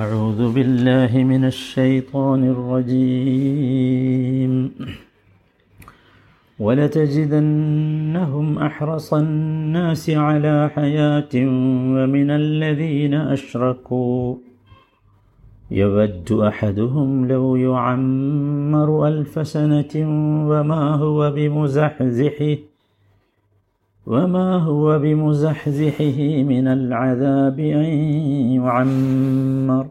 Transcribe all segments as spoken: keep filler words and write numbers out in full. أعوذ بالله من الشيطان الرجيم ولتجدنهم أحرص الناس على حياة ومن الذين أشركوا يود أحدهم لو يعمر ألف سنة وما هو بمزحزحه وما هو بمزحزحه من العذاب أن يعمر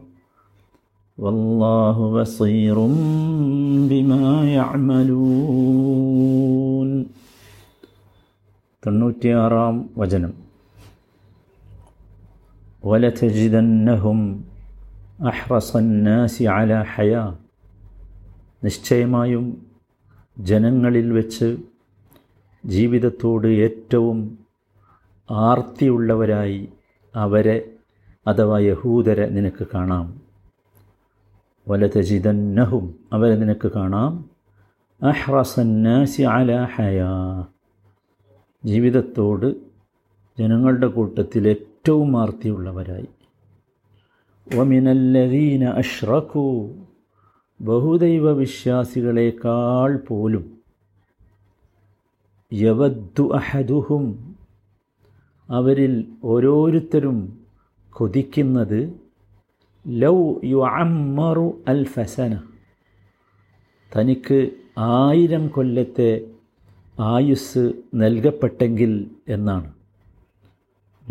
والله بصير بما يعملون. തൊണ്ണൂറ്റിയാറാം വചനം. വലതജിദന്നഹും അഹ്റസന്നാസി അലാ ഹയാ, നിശ്ചയമായും ജനങ്ങളിൽ വെച്ച് ജീവിതത്തോട് ഏറ്റവും ആർത്തിയുള്ളവരായി അവരെ അഥവാ യഹൂദരെ നിനക്ക് കാണാം. വലതജിദന്നഹും, അവരെ നിനക്ക് കാണാം, അഹ്റസന്നാസി അലാ ഹയാ, ജീവിതത്തോട് ജനങ്ങളുടെ കൂട്ടത്തിൽ ഏറ്റവും ആർത്തിയുള്ളവരായി. വമിനല്ലദീന അശ്റഖൂ, ബഹുദൈവ വിശ്വാസികളെക്കാൾ പോലും. യവദ്ദു അഹദുഹും, അവരിൽ ഓരോരുത്തരും കൊതിക്കുന്നത്, ലൗ യുഅമ്മറു അൽഫസന, തനിക്ക് ആയിരം കൊല്ലത്തെ ആയുസ് നൽകപ്പെട്ടെങ്കിൽ എന്നാണ്.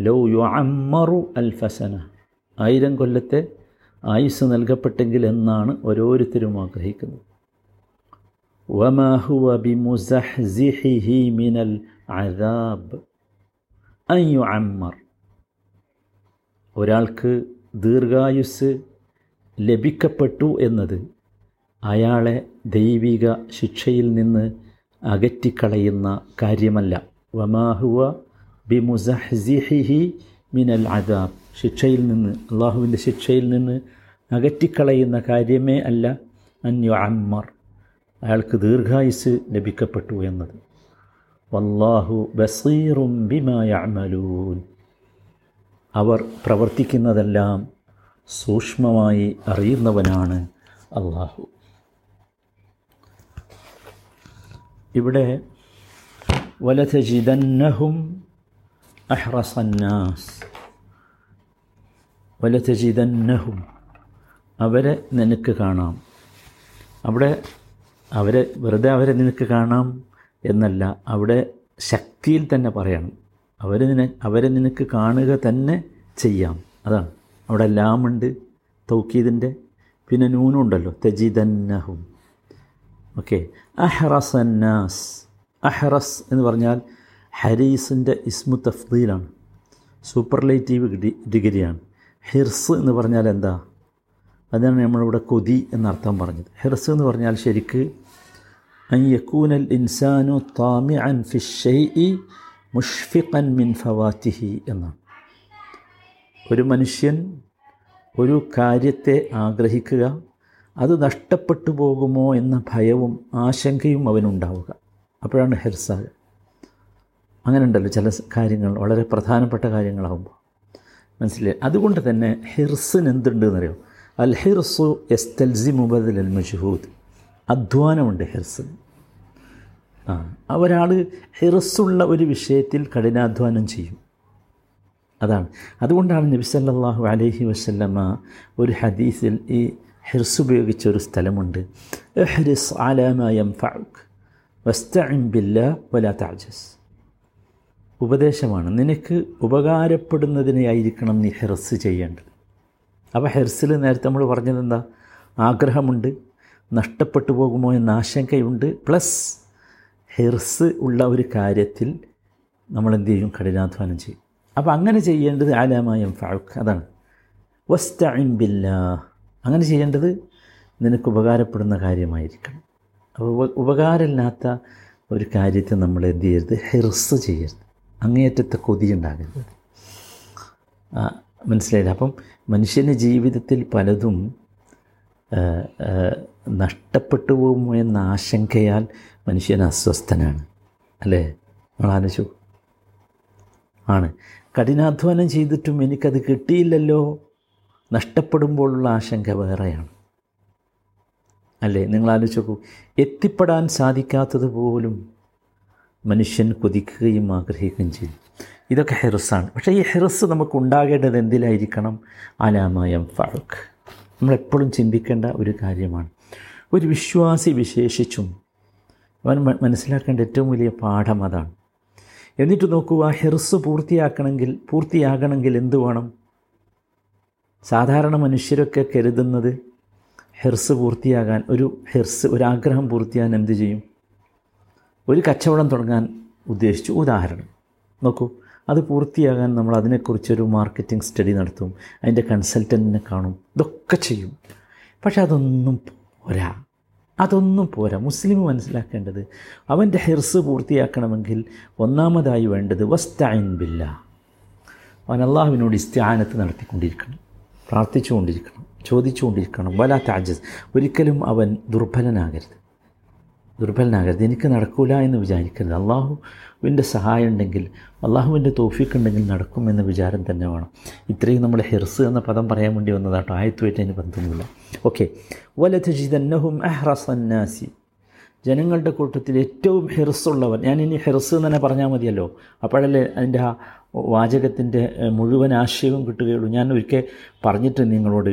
ലൗ യുഅമ്മറു അൽഫസന, ആയിരം കൊല്ലത്തെ ആയുസ് നൽകപ്പെട്ടെങ്കിൽ എന്നാണ് ഓരോരുത്തരും ആഗ്രഹിക്കുന്നത്. വമാ ഹുവ ബിമുസഹ്സിഹിഹി മിനൽ അദാബ് അൻ യുഅമ്മർ, ഒരാൾക്ക് ദീർഘായുസ് ലഭിക്കപ്പെട്ടു എന്നത് അയാളെ ദൈവിക ശിക്ഷയിൽ നിന്ന് അകറ്റിക്കളയുന്ന കാര്യമല്ല. വമാ ഹുവ ബിമുസഹ്സിഹിഹി മിനൽ അദാബ്, ശിക്ഷയിൽ നിന്ന്, അള്ളാഹുവിൻ്റെ ശിക്ഷയിൽ നിന്ന് അകറ്റിക്കളയുന്ന കാര്യമേ അല്ല. അൻ യുഅമ്മർ, അയാൾക്ക് ദീർഘായുസ് ലഭിക്കപ്പെട്ടു എന്നത്. വല്ലാഹു ബസീറും ബിമാ യഅമലൂൻ, അവർ പ്രവർത്തിക്കുന്നതെല്ലാം സൂക്ഷ്മമായി അറിയുന്നവനാണ് അള്ളാഹു. ഇവിടെ വലതജിദന്നഹും അഹ്റസന്നാസ്, വലതജിദന്നഹും, അവരെ നിനക്ക് കാണാം. അവിടെ അവരെ വെറുതെ അവരെ നിനക്ക് കാണാം എന്നല്ല, അവിടെ ശക്തിയിൽ തന്നെ പറയണം. അവർ നിന അവരെ നിനക്ക് കാണുക തന്നെ ചെയ്യാം. അതാണ് അവിടെ ലാമുണ്ട് തൗക്കീദിൻ്റെ, പിന്നെ നൂനുണ്ടല്ലോ, തജിദന്നഹും. ഓക്കെ. അഹ്റസന്നാസ്, അഹ്റസ് എന്ന് പറഞ്ഞാൽ ഹരീസിൻ്റെ ഇസ്മു തഫ്ദീലാണ്, സൂപ്പർലൈറ്റീവ് ഡിഗ്രിയാണ്. ഹിർസ് എന്ന് പറഞ്ഞാൽ എന്താ, അതാണ് നമ്മളിവിടെ കൊതി എന്നർത്ഥം പറഞ്ഞത്. ഹിർസ് എന്ന് പറഞ്ഞാൽ ശരിക്ക് അൻ യകൂനൽ ഇൻസാനു താമിഅൻ ഫിശ്ശൈഇ മുഷ്ഫിഖൻ മിൻ ഫവാതിഹി എന്നാണ്. ഒരു മനുഷ്യൻ ഒരു കാര്യത്തെ ആഗ്രഹിക്കുക, അത് നഷ്ടപ്പെട്ടു പോകുമോ എന്ന ഭയവും ആശങ്കയും അവനുണ്ടാവുക, അപ്പോഴാണ് ഹിർസാൽ. അങ്ങനെ ഉണ്ടല്ലോ ചില കാര്യങ്ങൾ വളരെ പ്രധാനപ്പെട്ട കാര്യങ്ങളാകുമ്പോൾ, മനസ്സിലായി. അതുകൊണ്ട് തന്നെ ഹിർസിന് എന്തുണ്ട് എന്നറിയോ, അൽ ഹിർസു യസ്തൽസിമു ബദലൽ മജ്ഹൂദ്, അധ്വാനമുണ്ട് ഹിർസിന്. ആ ഒരാൾ ഹിർസുള്ള ഒരു വിഷയത്തിൽ കഠിനാധ്വാനം ചെയ്യും, അതാണ്. അതുകൊണ്ടാണ് നബി സല്ലല്ലാഹു അലൈഹി വസല്ലമ ഒരു ഹദീസിൽ ഈ ഹിർസ് ഉപയോഗിച്ചൊരു സ്ഥലമുണ്ട്, ഇഹ്രിസ് അലാ മാ യൻഫഉക വസ്തഇൻ ബില്ലാഹി വലാ തഅജസ്, ഉപദേശമാണ്, നിനക്ക് ഉപകാരപ്പെടുന്നതിനെയായിരിക്കണം നീ ഹിർസ് ചെയ്യേണ്ടത്. അപ്പോൾ ഹിർസിൽ നേരത്തെ നമ്മൾ പറഞ്ഞതെന്താ, ആഗ്രഹമുണ്ട്, നഷ്ടപ്പെട്ടു പോകുമോ എന്ന ആശങ്കയുണ്ട്, പ്ലസ് ഹിർസ് ഉള്ള ഒരു കാര്യത്തിൽ നമ്മളെന്ത് ചെയ്യും, കഠിനാധ്വാനം ചെയ്യും. അപ്പോൾ അങ്ങനെ ചെയ്യേണ്ടത് ആലാമായം ഫാഴുക്ക്, അതാണ്. വസ്തഇൻ ബില്ലാഹ്, അങ്ങനെ ചെയ്യേണ്ടത് നിനക്ക് ഉപകാരപ്പെടുന്ന കാര്യമായിരിക്കണം. അപ്പോൾ ഉപകാരമില്ലാത്ത ഒരു കാര്യത്തെ നമ്മൾ എന്ത് ചെയ്യരുത്, ഹിർസ് ചെയ്യരുത്, അങ്ങേയറ്റത്തെ കൊതിയുണ്ടാകരുത്, മനസ്സിലായില്ല. അപ്പം മനുഷ്യൻ്റെ ജീവിതത്തിൽ പലതും നഷ്ടപ്പെട്ടു പോകുമോ എന്ന ആശങ്കയാൽ മനുഷ്യൻ അസ്വസ്ഥനാണ്, അല്ലേ? നമ്മളാലോചിച്ചു ആണ്, കഠിനാധ്വാനം ചെയ്തിട്ടും എനിക്കത് കിട്ടിയില്ലല്ലോ, നഷ്ടപ്പെടുമ്പോഴുള്ള ആശങ്ക വേറെയാണ്, അല്ലേ? നിങ്ങൾ ആലോചിച്ച് നോക്കൂ, എത്തിപ്പെടാൻ സാധിക്കാത്തതുപോലും മനുഷ്യൻ കൊതിക്കുകയും ആഗ്രഹിക്കുകയും ചെയ്യും. ഇതൊക്കെ ഹിറസാണ്. പക്ഷേ ഈ ഹിറസ് നമുക്കുണ്ടാകേണ്ടത് എന്തിലായിരിക്കണം? അലാമയം ഫഴുക്ക്. നമ്മളെപ്പോഴും ചിന്തിക്കേണ്ട ഒരു കാര്യമാണ്. ഒരു വിശ്വാസി വിശേഷിച്ചും അവൻ മനസ്സിലാക്കേണ്ട ഏറ്റവും വലിയ പാഠം അതാണ്. എന്നിട്ട് നോക്കൂ, ആ ഹിറസ് പൂർത്തിയാക്കണമെങ്കിൽ പൂർത്തിയാകണമെങ്കിൽ എന്ത് വേണം? സാധാരണ മനുഷ്യരൊക്കെ കരുതുന്നത് ഹിർസ് പൂർത്തിയാകാൻ, ഒരു ഹിർസ് ഒരാഗ്രഹം പൂർത്തിയാകാൻ എന്ത് ചെയ്യും? ഒരു കച്ചവടം തുടങ്ങാൻ ഉദ്ദേശിച്ചു, ഉദാഹരണം നോക്കൂ, അത് പൂർത്തിയാകാൻ നമ്മൾ അതിനെക്കുറിച്ചൊരു മാർക്കറ്റിംഗ് സ്റ്റഡി നടത്തും, അതിൻ്റെ കൺസൾട്ടൻറ്റിനെ കാണും, ഇതൊക്കെ ചെയ്യും. പക്ഷെ അതൊന്നും പോരാ, അതൊന്നും പോരാ. മുസ്ലിം മനസ്സിലാക്കേണ്ടത് അവൻ്റെ ഹിർസ് പൂർത്തിയാക്കണമെങ്കിൽ ഒന്നാമതായി വേണ്ടത് വസ്തഈൻ ബില്ലാ, അവൻ അള്ളാഹുവിനോട് ഇസ്തിആനത്ത് നടത്തിക്കൊണ്ടിരിക്കണം, പ്രാർത്ഥിച്ചുകൊണ്ടിരിക്കണം, ചോദിച്ചുകൊണ്ടിരിക്കണം. വലാ തഅജ്ജസ്, ഒരിക്കലും അവൻ ദുർബലനാകരുത് ദുർബലനാകരുത് എനിക്ക് നടക്കൂല എന്ന് വിചാരിക്കരുത്. അള്ളാഹുവിൻ്റെ സഹായം ഉണ്ടെങ്കിൽ, അള്ളാഹുവിൻ്റെ തൗഫീഖ് ഉണ്ടെങ്കിൽ നടക്കുമെന്ന വിചാരം തന്നെ വേണം. ഇത്രയും നമ്മൾ ഹിർസ് എന്ന പദം പറയാൻ വേണ്ടി വന്നതാട്ടോ, ആയത്തുമായിട്ട് അതിന് ബന്ധമില്ല. ഓക്കെ, വലതജിദന്നഹും അഹ്റസന്നാസി, ജനങ്ങളുടെ കൂട്ടത്തിൽ ഏറ്റവും ഹിർസുള്ളവർ. ഞാനിനി ഹിർസ് എന്ന് തന്നെ പറഞ്ഞാൽ മതിയല്ലോ, അപ്പോഴല്ലേ അതിൻ്റെ ആ വാചകത്തിൻ്റെ മുഴുവൻ ആശയവും കിട്ടുകയുള്ളൂ. ഞാൻ ഒരിക്കൽ പറഞ്ഞിട്ട് നിങ്ങളോട്,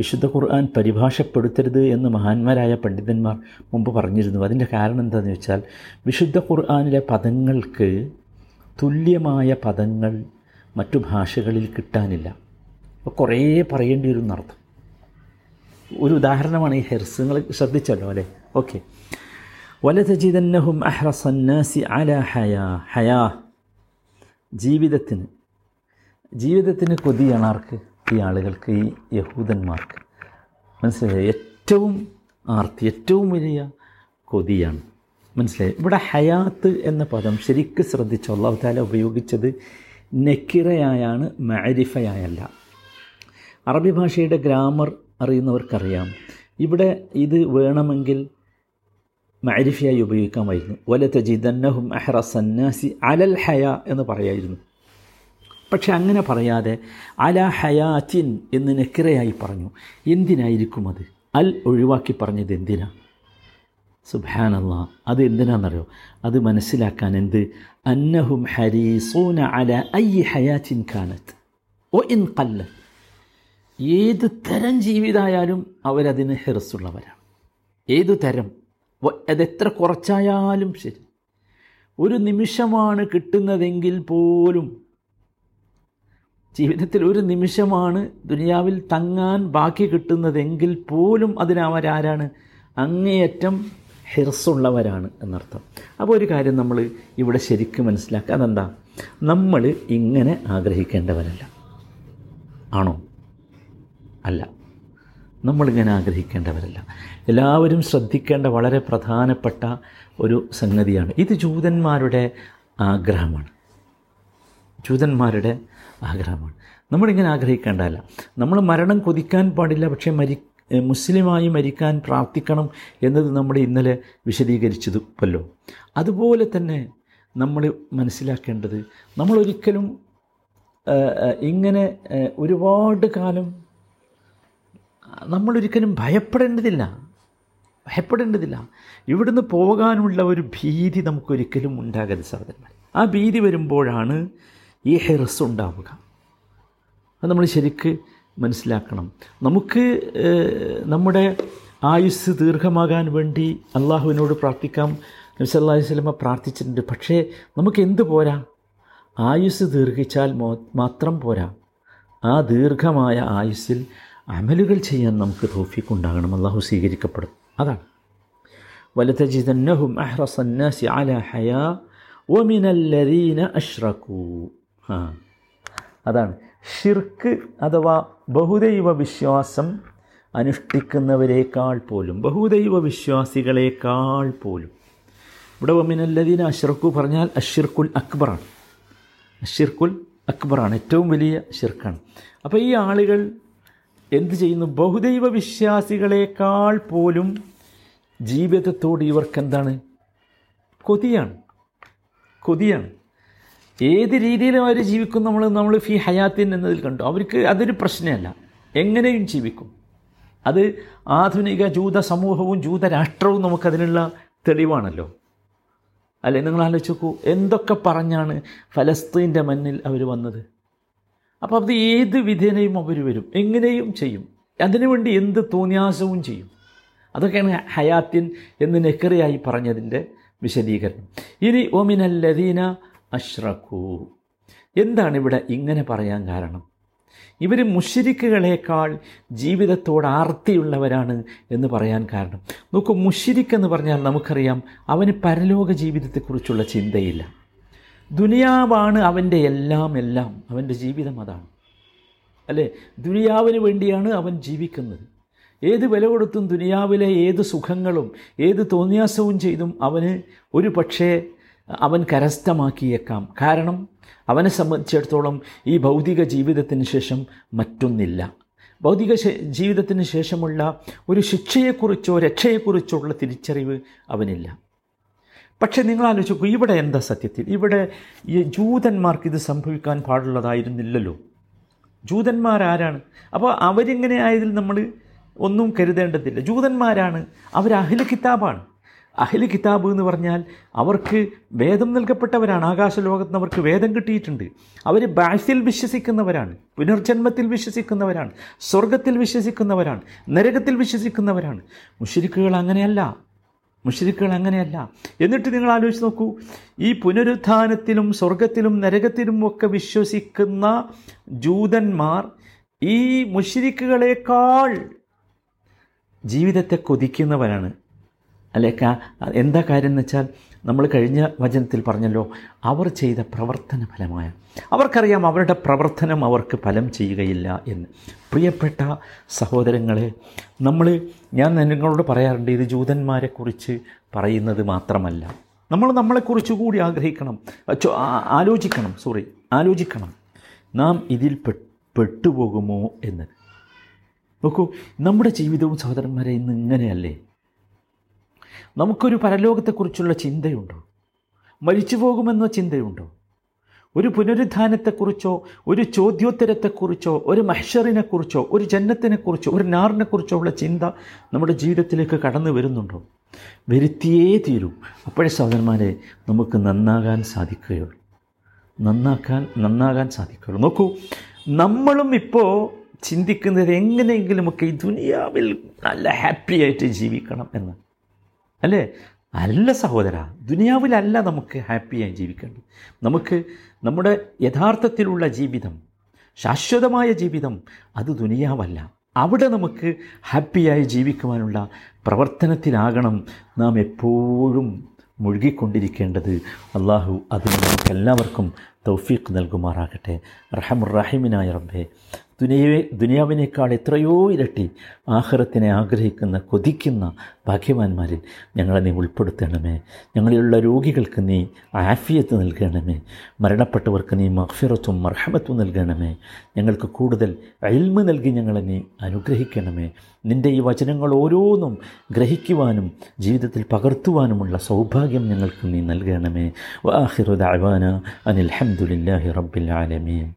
വിശുദ്ധ ഖുർആൻ പരിഭാഷപ്പെടുത്തരുത് എന്ന് മഹാന്മാരായ പണ്ഡിതന്മാർ മുമ്പ് പറഞ്ഞിരുന്നു. അതിൻ്റെ കാരണം എന്താണെന്ന് വെച്ചാൽ, വിശുദ്ധ ഖുർആനിലെ പദങ്ങൾക്ക് തുല്യമായ പദങ്ങൾ മറ്റു ഭാഷകളിൽ കിട്ടാനില്ല. അപ്പോൾ കുറേ പറയേണ്ടി വരും എന്നർത്ഥം. ഒരു ഉദാഹരണമാണ് ഈ ഹിർസ്, നിങ്ങൾ ശ്രദ്ധിച്ചല്ലോ അല്ലേ? ഓക്കെ, വലതജിദന്നഹും അഹ്റസന്നാസി അലാ ഹയാ. ഹയാ ജീവിതത്തിന് ജീവിതത്തിന് കൊതിയാണ്. ആർക്ക്? ഈ ആളുകൾക്ക്, ഈ യഹൂദന്മാർക്ക്. മനസ്സിലായി? ഏറ്റവും ആർത്തി, ഏറ്റവും വലിയ കൊതിയാണ്. മനസ്സിലായി? ഇവിടെ ഹയാത്ത് എന്ന പദം ശരിക്ക് ശ്രദ്ധിച്ചു, അല്ലാഹു തആല ഉപയോഗിച്ചത് നക്കിറയായാണ്, മഅരിഫയായല്ല. അറബി ഭാഷയുടെ ഗ്രാമർ അറിയുന്നവർക്കറിയാം, ഇവിടെ ഇത് വേണമെങ്കിൽ മഅരിഫയായി ഉപയോഗിക്കാമായിരുന്നു. വലതജിദന്നഹും അഹ്റസന്നാസി അലൽ ഹയാ എന്ന് പറയായിരുന്നു. പക്ഷെ അങ്ങനെ പറയാതെ അലാ ഹയാത്തിൻ എന്ന് നക്കിറയായി പറഞ്ഞു. എന്തിനായിരിക്കും അത്? അൽ ഒഴിവാക്കി പറഞ്ഞത് എന്തിനാ? സുബ്ഹാനല്ലാഹ്, അത് എന്തിനാണെന്നറിയോ? അത് മനസ്സിലാക്കാൻ. എന്ത്? അന്നഹും ഹരീസൂന അലാ അയ്യി ഹയാത്തിൻ കാനത്ത് വ ഇൻ ഖല്ലത്ത്, ഏത് തരം ജീവിതമായാലും അവരതിന് ഹിർസുള്ളവരാണ്. ഏതു തരം, അതെത്ര കുറച്ചായാലും ശരി, ഒരു നിമിഷമാണ് കിട്ടുന്നതെങ്കിൽ പോലും, ജീവിതത്തിൽ ഒരു നിമിഷമാണ് ദുനിയാവിൽ തങ്ങാൻ ബാക്കി കിട്ടുന്നതെങ്കിൽ പോലും അതിനവരാരാണ്? അങ്ങേയറ്റം ഹിർസുള്ളവരാണ് എന്നർത്ഥം. അപ്പോൾ ഒരു കാര്യം നമ്മൾ ഇവിടെ ശരിക്കും മനസ്സിലാക്കുക, അതെന്താ? നമ്മൾ ഇങ്ങനെ ആഗ്രഹിക്കേണ്ടവരല്ല. ആണോ? അല്ല, നമ്മളിങ്ങനെ ആഗ്രഹിക്കേണ്ടവരല്ല. എല്ലാവരും ശ്രദ്ധിക്കേണ്ട വളരെ പ്രധാനപ്പെട്ട ഒരു സംഗതിയാണ് ഇത്. ജൂതന്മാരുടെ ആഗ്രഹമാണ്, ജൂതന്മാരുടെ ആഗ്രഹമാണ്. നമ്മളിങ്ങനെ ആഗ്രഹിക്കേണ്ടതല്ല. നമ്മൾ മരണം കൊതിക്കാൻ പാടില്ല, പക്ഷേ മരി മുസ്ലിമായി മരിക്കാൻ പ്രാർത്ഥിക്കണം എന്നത് നമ്മൾ ഇന്നലെ വിശദീകരിച്ചതുമല്ലോ. അതുപോലെ തന്നെ നമ്മൾ മനസ്സിലാക്കേണ്ടത്, നമ്മളൊരിക്കലും ഇങ്ങനെ ഒരുപാട് കാലം നമ്മളൊരിക്കലും ഭയപ്പെടേണ്ടതില്ല ഭയപ്പെടേണ്ടതില്ല ഇവിടുന്ന് പോകാനുള്ള ഒരു ഭീതി നമുക്കൊരിക്കലും ഉണ്ടാകരുത് സഹോദരന്മാർ. ആ ഭീതി വരുമ്പോഴാണ് ഈ ഹിർസ് ഉണ്ടാവുക. അത് നമ്മൾ ശരിക്ക് മനസ്സിലാക്കണം. നമുക്ക് നമ്മുടെ ആയുസ് ദീർഘമാകാൻ വേണ്ടി അള്ളാഹുവിനോട് പ്രാർത്ഥിക്കാം, നബി സല്ലല്ലാഹു അലൈഹി വസല്ലം പ്രാർത്ഥിച്ചിട്ടുണ്ട്. പക്ഷേ നമുക്ക് എന്ത് പോരാ? ആയുസ് ദീർഘിച്ചാൽ മാത്രം പോരാ, ആ ദീർഘമായ ആയുസ്സിൽ അമലുകൾ ചെയ്യാൻ നമുക്ക് തൗഫീഖ് ഉണ്ടാകണം. അള്ളാഹു സ്വീകരിക്കപ്പെടും, അതാണ്. വലതജിദന്നഹും അഹ്റസന്നാസി അലാ ഹയാ വമിനല്ലദീന അശ്റകൂ. ആ, അതാണ് ഷിർക്ക് അഥവാ ബഹുദൈവ വിശ്വാസം അനുഷ്ഠിക്കുന്നവരേക്കാൾ പോലും, ബഹുദൈവ വിശ്വാസികളേക്കാൾ പോലും. ഇവിടെ വമിനല്ലദീന അശ്റകൂ പറഞ്ഞാൽ അശ്ശിർക്കുൽ അക്ബറാണ്, അശ്ശിർക്കുൽ അക്ബറാണ്, ഏറ്റവും വലിയ ഷിർക്കാണ്. അപ്പോൾ ഈ ആളുകൾ എന്ത് ചെയ്യുന്നു? ബഹുദൈവ വിശ്വാസികളേക്കാൾ പോലും ജീവിതത്തോട് ഇവർക്കെന്താണ്? കൊതിയാണ്, കൊതിയാണ്. ഏത് രീതിയിലും അവർ ജീവിക്കും. നമ്മൾ നമ്മൾ ഫീ ഹയാത്തിൻ എന്നതിൽ കണ്ടു, അവർക്ക് അതൊരു പ്രശ്നമല്ല. എങ്ങനെയും ജീവിക്കും. അത് ആധുനിക ജൂത സമൂഹവും ജൂത രാഷ്ട്രവും നമുക്കതിനുള്ള തെളിവാണല്ലോ. അല്ലെ, നിങ്ങൾ ആലോചിച്ച് നോക്കൂ, എന്തൊക്കെ പറഞ്ഞാണ് ഫലസ്തീൻ്റെ മണ്ണിൽ അവർ വന്നത്. അപ്പോൾ അത് ഏത് വിധേനയും അവർ വരും, എങ്ങനെയും ചെയ്യും, അതിനുവേണ്ടി എന്ത് തോന്നിയാസവും ചെയ്യും. അതൊക്കെയാണ് ഹയാത്തിൻ എന്ന് നെക്കറിയായി പറഞ്ഞതിൻ്റെ വിശദീകരണം. ഇനി ഒമിനൽ ലദീന അശ്രഖൂ, എന്താണിവിടെ ഇങ്ങനെ പറയാൻ കാരണം? ഇവർ മുശ്രിക്കുകളേക്കാൾ ജീവിതത്തോട് ആർത്തിയുള്ളവരാണ് എന്ന് പറയാൻ കാരണം. നോക്കൂ, മുശ്രിക്ക് എന്ന് പറഞ്ഞാൽ നമുക്കറിയാം അവന് പരലോക ജീവിതത്തെക്കുറിച്ചുള്ള ചിന്തയില്ല. ദുനിയാവാണ് അവൻ്റെ എല്ലാം എല്ലാം അവൻ്റെ ജീവിതം അതാണ്, അല്ലേ? ദുനിയാവിന് വേണ്ടിയാണ് അവൻ ജീവിക്കുന്നത്. ഏത് വില കൊടുത്തും ദുനിയാവിലെ ഏത് സുഖങ്ങളും ഏത് തോന്നിയാസവും ചെയ്തും അവന് ഒരു പക്ഷേ അവൻ കരസ്ഥമാക്കിയേക്കാം. കാരണം അവനെ സംബന്ധിച്ചിടത്തോളം ഈ ഭൗതിക ജീവിതത്തിന് ശേഷം മറ്റൊന്നില്ല. ഭൗതിക ജീവിതത്തിന് ശേഷമുള്ള ഒരു ശിക്ഷയെക്കുറിച്ചോ രക്ഷയെക്കുറിച്ചോ ഉള്ള തിരിച്ചറിവ് അവനില്ല. പക്ഷേ നിങ്ങൾ ആലോചിച്ച് നോക്കൂ, ഇവിടെ എന്താ സത്യത്തിൽ? ഇവിടെ ഈ ജൂതന്മാർക്ക് ഇത് സംഭവിക്കാൻ പാടുള്ളതായിരുന്നില്ലല്ലോ. ജൂതന്മാരാരാണ്? അപ്പോൾ അവരിങ്ങനെ ആയതിൽ നമ്മൾ ഒന്നും കരുതേണ്ടതില്ല. ജൂതന്മാരാണ്, അവർ അഹ്ലു കിതാബാണ്. അഹ്ലു കിതാബ് എന്ന് പറഞ്ഞാൽ അവർക്ക് വേദം നൽകപ്പെട്ടവരാണ്. ആകാശലോകത്ത് നിന്ന് അവർക്ക് വേദം കിട്ടിയിട്ടുണ്ട്. അവർ ബാഴ്സിൽ വിശ്വസിക്കുന്നവരാണ്, പുനർജന്മത്തിൽ വിശ്വസിക്കുന്നവരാണ്, സ്വർഗത്തിൽ വിശ്വസിക്കുന്നവരാണ്, നരകത്തിൽ വിശ്വസിക്കുന്നവരാണ്. മുശ്രിക്കുകൾ അങ്ങനെയല്ല, മുശ്രിക്കുകൾ അങ്ങനെയല്ല. എന്നിട്ട് നിങ്ങൾ ആലോചിച്ച് നോക്കൂ, ഈ പുനരുത്ഥാനത്തിലും സ്വർഗത്തിലും നരകത്തിലും ഒക്കെ വിശ്വസിക്കുന്ന ജൂതന്മാർ ഈ മുശ്രിക്കുകളേക്കാൾ ജീവിതത്തെ കൊതിക്കുന്നവരാണ്, അല്ലെ? എന്താ കാര്യം എന്ന് വെച്ചാൽ നമ്മൾ കഴിഞ്ഞ വചനത്തിൽ പറഞ്ഞല്ലോ, അവർ ചെയ്ത പ്രവർത്തന ഫലമായ അവർക്കറിയാം അവരുടെ പ്രവർത്തനം അവർക്ക് ഫലം ചെയ്യുകയില്ല എന്ന്. പ്രിയപ്പെട്ട സഹോദരങ്ങളെ, നമ്മൾ ഞാൻ നിങ്ങളോട് പറയാറുണ്ട്, ഇത് ജൂതന്മാരെക്കുറിച്ച് പറയുന്നത് മാത്രമല്ല, നമ്മൾ നമ്മളെക്കുറിച്ച് കൂടി ആഗ്രഹിക്കണം, ആലോചിക്കണം, സോറി ആലോചിക്കണം നാം ഇതിൽ പെട്ടുപോകുമോ എന്നത്. നോക്കൂ, നമ്മുടെ ജീവിതവും സഹോദരന്മാരെ ഇന്ന് ഇങ്ങനെയല്ലേ? നമുക്കൊരു പരലോകത്തെക്കുറിച്ചുള്ള ചിന്തയുണ്ടോ? മരിച്ചു പോകുമെന്ന ചിന്തയുണ്ടോ? ഒരു പുനരുദ്ധാനത്തെക്കുറിച്ചോ ഒരു ചോദ്യോത്തരത്തെക്കുറിച്ചോ ഒരു മഹ്ശറിനെക്കുറിച്ചോ ഒരു ജന്നത്തിനെക്കുറിച്ചോ ഒരു നാറിനെക്കുറിച്ചോ ഉള്ള ചിന്ത നമ്മുടെ ജീവിതത്തിലേക്ക് കടന്നു വരുന്നുണ്ടോ? വരുത്തിയേ തീരൂ. അപ്പോഴേ സഹോദരന്മാരെ നമുക്ക് നന്നാകാൻ സാധിക്കുകയുള്ളൂ, നന്നാക്കാൻ നന്നാകാൻ സാധിക്കുകയുള്ളൂ. നോക്കൂ, നമ്മളും ഇപ്പോൾ ചിന്തിക്കുന്നത് എങ്ങനെയെങ്കിലുമൊക്കെ ഈ ദുനിയാവിൽ നല്ല ഹാപ്പിയായിട്ട് ജീവിക്കണം എന്ന്, അല്ലേ? അല്ല സഹോദര, ദുനിയാവിലല്ല നമുക്ക് ഹാപ്പിയായി ജീവിക്കേണ്ടത്. നമുക്ക് നമ്മുടെ യഥാർത്ഥത്തിലുള്ള ജീവിതം, ശാശ്വതമായ ജീവിതം, അത് ദുനിയാവല്ല. അവിടെ നമുക്ക് ഹാപ്പിയായി ജീവിക്കുവാനുള്ള പ്രവർത്തനത്തിലാകണം നാം എപ്പോഴും മുഴുകിക്കൊണ്ടിരിക്കേണ്ടത്. അള്ളാഹു അതിന് നമുക്കെല്ലാവർക്കും തൗഫീഖ് നൽകുമാറാകട്ടെ. റഹമുറഹിമിനായ റബ്ബേ, ദുനിയവെ ദുനിയാവിനേക്കാൾ എത്രയോ ഇരട്ടി ആഖിറത്തിനെ ആഗ്രഹിക്കുന്ന കൊതിക്കുന്ന ഭാഗ്യവാന്മാരിൽ ഞങ്ങളെ നീ ഉൾപ്പെടുത്തണമേ. ഞങ്ങളിലുള്ള രോഗികൾക്ക് നീ ആഫിയത്ത് നൽകണമേ. മരണപ്പെട്ടവർക്ക് നീ മഗ്ഫിറത്തും മർഹമത്തും നൽകണമേ. ഞങ്ങൾക്ക് കൂടുതൽ ഇൽമ് നൽകി ഞങ്ങളെ നീ അനുഗ്രഹിക്കണമേ. നിൻ്റെ ഈ വചനങ്ങൾ ഓരോന്നും ഗ്രഹിക്കുവാനും ജീവിതത്തിൽ പകർത്തുവാനുമുള്ള സൗഭാഗ്യം ഞങ്ങൾക്ക് നീ നൽകണമേ. വആഖിറു ദഅ്വാനാ അനിൽ ഹംദുലില്ലാഹി റബ്ബിൽ ആലമീൻ.